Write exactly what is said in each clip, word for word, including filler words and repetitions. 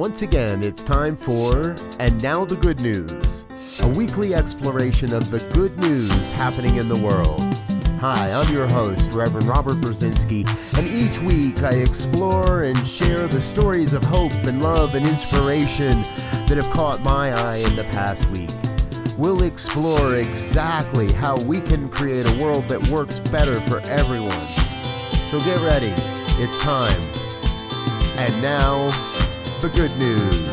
Once again, it's time for And Now the Good News, a weekly exploration of the good news happening in the world. Hi, I'm your host, Reverend Robert Brzezinski, and each week I explore and share the stories of hope and love and inspiration that have caught my eye in the past week. We'll explore exactly how we can create a world that works better for everyone. So get ready, it's time. And now, the good news.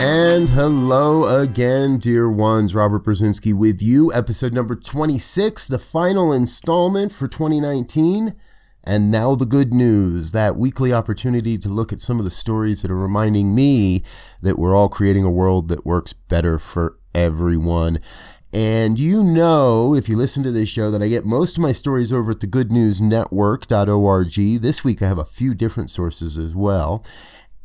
And hello again, dear ones. Robert Brzezinski with you. Episode number twenty-six, the final installment for twenty nineteen. And now the good news, that weekly opportunity to look at some of the stories that are reminding me that we're all creating a world that works better for everyone. And you know, if you listen to this show, that I get most of my stories over at the good news network dot org. This week I have a few different sources as well.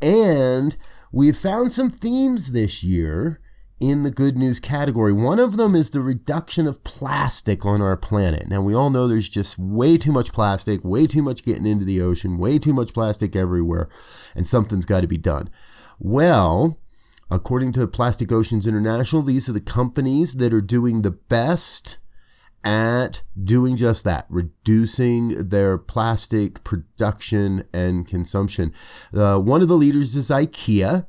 And we've found some themes this year in the good news category. One of them is the reduction of plastic on our planet. Now, we all know there's just way too much plastic, way too much getting into the ocean, way too much plastic everywhere, and something's got to be done. Well, according to Plastic Oceans International, these are the companies that are doing the best at doing just that, reducing their plastic production and consumption. Uh, one of the leaders is IKEA,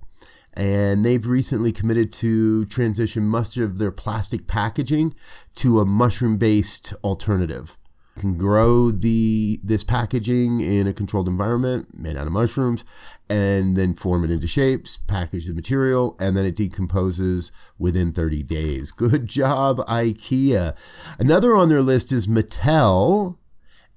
and they've recently committed to transition much of their plastic packaging to a mushroom-based alternative. You can grow the this packaging in a controlled environment made out of mushrooms, and then form it into shapes, package the material, and then it decomposes within thirty days. Good job, IKEA. Another on their list is Mattel.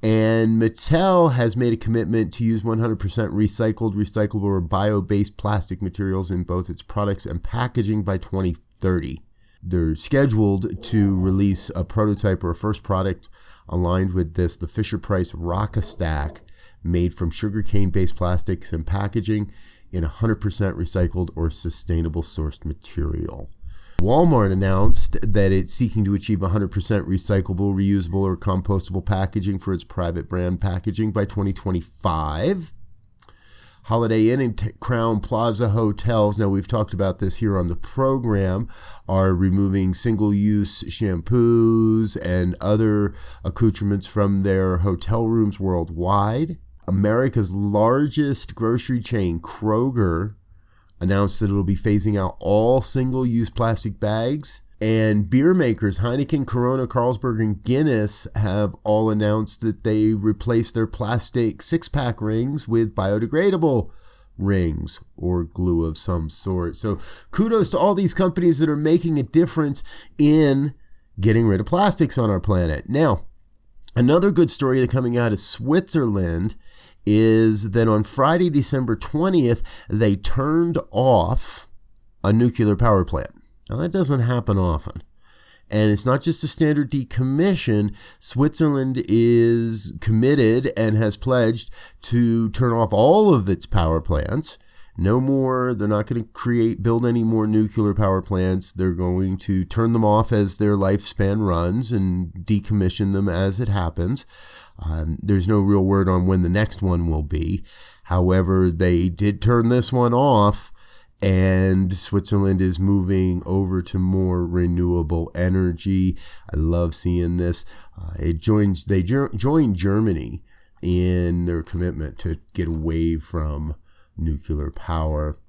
And Mattel has made a commitment to use one hundred percent recycled, recyclable, or bio-based plastic materials in both its products and packaging by twenty thirty. They're scheduled to release a prototype or a first product aligned with this, the Fisher Price Rock-A-Stack, made from sugarcane-based plastics and packaging in one hundred percent recycled or sustainable sourced material. Walmart announced that it's seeking to achieve one hundred percent recyclable, reusable, or compostable packaging for its private brand packaging by twenty twenty-five. Holiday Inn and T- Crown Plaza Hotels, now we've talked about this here on the program, are removing single-use shampoos and other accoutrements from their hotel rooms worldwide. America's largest grocery chain, Kroger, announced that it'll be phasing out all single-use plastic bags. And beer makers Heineken, Corona, Carlsberg, and Guinness have all announced that they replaced their plastic six-pack rings with biodegradable rings or glue of some sort. So kudos to all these companies that are making a difference in getting rid of plastics on our planet. Now, another good story that's coming out of Switzerland is that on Friday, December twentieth, they turned off a nuclear power plant. Now, that doesn't happen often. And it's not just a standard decommission. Switzerland is committed and has pledged to turn off all of its power plants. No more. They're not going to create, build any more nuclear power plants. They're going to turn them off as their lifespan runs and decommission them as it happens. Um, there's no real word on when the next one will be. However, they did turn this one off. And Switzerland is moving over to more renewable energy. I love seeing this. Uh, it joins, they ger- joined Germany in their commitment to get away from nuclear power.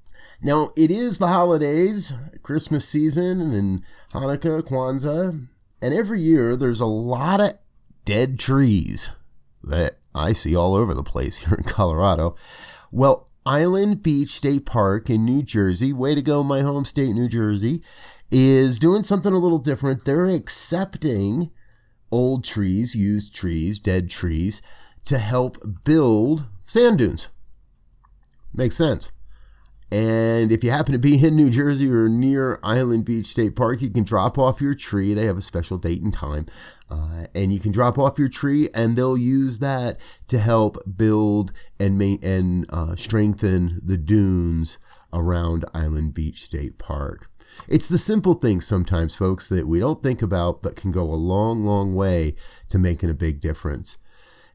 Now, it is the holidays, Christmas season, and Hanukkah, Kwanzaa, and every year there's a lot of dead trees that I see all over the place here in Colorado. Well, Island Beach State Park in New Jersey, way to go, my home state, New Jersey, is doing something a little different. They're accepting old trees, used trees, dead trees, to help build sand dunes. Makes sense. And if you happen to be in New Jersey or near Island Beach State Park, you can drop off your tree. They have a special date and time. Uh, and you can drop off your tree, and they'll use that to help build and ma- and uh, strengthen the dunes around Island Beach State Park. It's the simple things sometimes, folks, that we don't think about but can go a long, long way to making a big difference.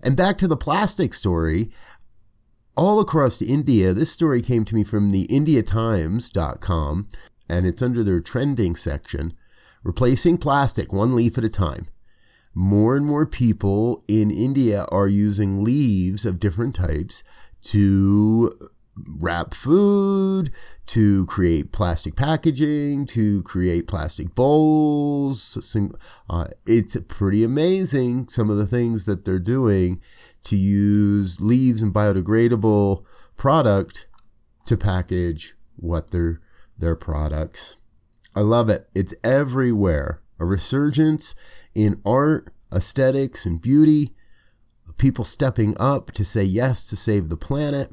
And back to the plastic story, all across India. This story came to me from the India Times dot com, and it's under their trending section, replacing plastic one leaf at a time. More and more people in India are using leaves of different types to wrap food, to create plastic packaging, to create plastic bowls. Uh, it's pretty amazing some of the things that they're doing to use leaves and biodegradable product to package what their their products. I love it. It's everywhere. A resurgence in art, aesthetics, and beauty. People stepping up to say yes to save the planet.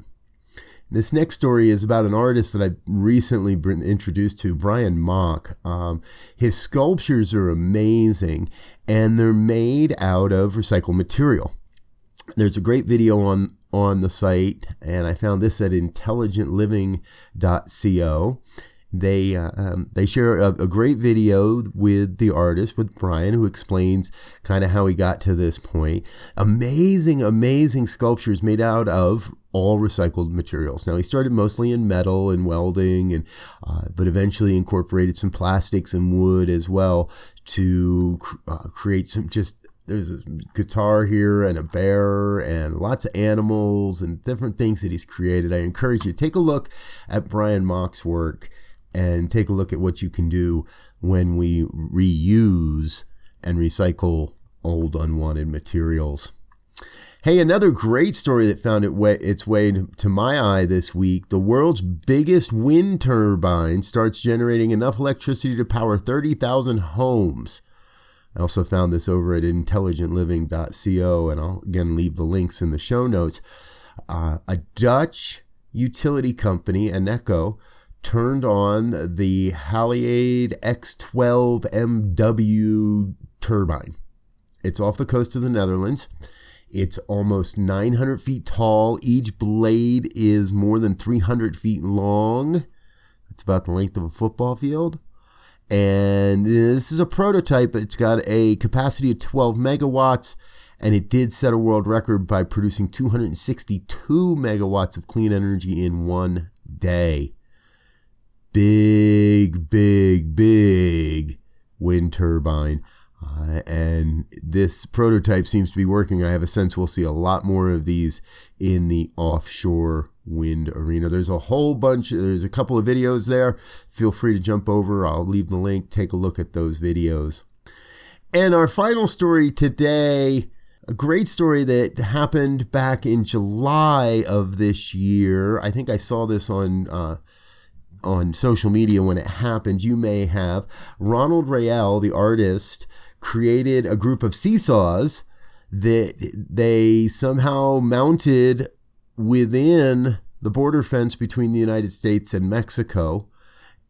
This next story is about an artist that I've recently been introduced to, Brian Mock. Um, his sculptures are amazing, and they're made out of recycled material. There's a great video on, on the site, and I found this at intelligent living dot co. They uh, um, they share a, a great video with the artist, with Brian, who explains kind of how he got to this point. Amazing, amazing sculptures made out of all recycled materials. Now, he started mostly in metal and welding, and uh, but eventually incorporated some plastics and wood as well to cr- uh, create some just... There's a guitar here and a bear and lots of animals and different things that he's created. I encourage you to take a look at Brian Mock's work and take a look at what you can do when we reuse and recycle old unwanted materials. Hey, another great story that found it way, its way to my eye this week. The world's biggest wind turbine starts generating enough electricity to power thirty thousand homes. I also found this over at intelligent living dot co, and I'll again leave the links in the show notes. Uh, a Dutch utility company, Eneco, turned on the Halliade X twelve M W turbine. It's off the coast of the Netherlands. It's almost nine hundred feet tall. Each blade is more than three hundred feet long. That's about the length of a football field. And this is a prototype, but it's got a capacity of twelve megawatts, and it did set a world record by producing two hundred sixty-two megawatts of clean energy in one day. Big, big, big wind turbine. Uh, and this prototype seems to be working. I have a sense we'll see a lot more of these in the offshore wind arena. There's a whole bunch. There's a couple of videos there. Feel free to jump over. I'll leave the link. Take a look at those videos. And our final story today, a great story that happened back in July of this year. I think I saw this on uh, on social media when it happened. You may have. Ronald Rael, the artist, created a group of seesaws that they somehow mounted within the border fence between the United States and Mexico.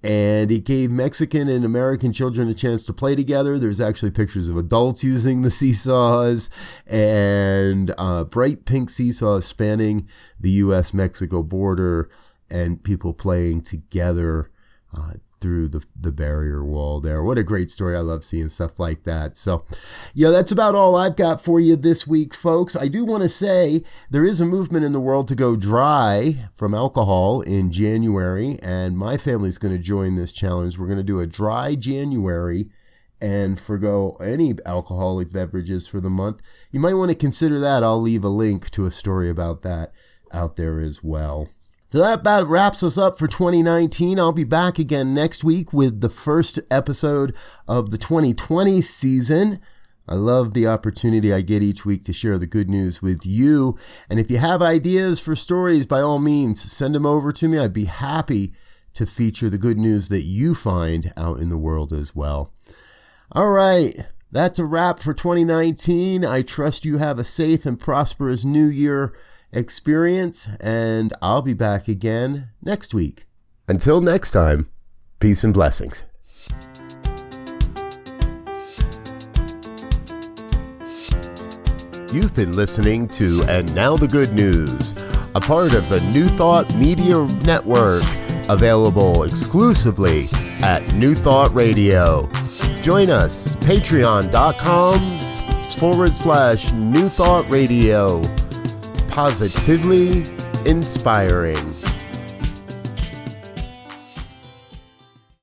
And it gave Mexican and American children a chance to play together. There's actually pictures of adults using the seesaws, and uh, bright pink seesaws spanning the U S Mexico border, and people playing together uh, through the, the barrier wall there. What a great story. I love seeing stuff like that. So, yeah, that's about all I've got for you this week, folks. I do want to say there is a movement in the world to go dry from alcohol in January, and my family's going to join this challenge. We're going to do a dry January and forgo any alcoholic beverages for the month. You might want to consider that. I'll leave a link to a story about that out there as well. So that about wraps us up for twenty nineteen. I'll be back again next week with the first episode of the twenty twenty season. I love the opportunity I get each week to share the good news with you. And if you have ideas for stories, by all means, send them over to me. I'd be happy to feature the good news that you find out in the world as well. All right. That's a wrap for twenty nineteen. I trust you have a safe and prosperous new year experience, and I'll be back again next week. Until next time, peace and blessings. You've been listening to And Now the Good News, a part of the New Thought Media Network, available exclusively at New Thought Radio. Join us, patreon dot com forward slash New Thought Radio. Positively inspiring.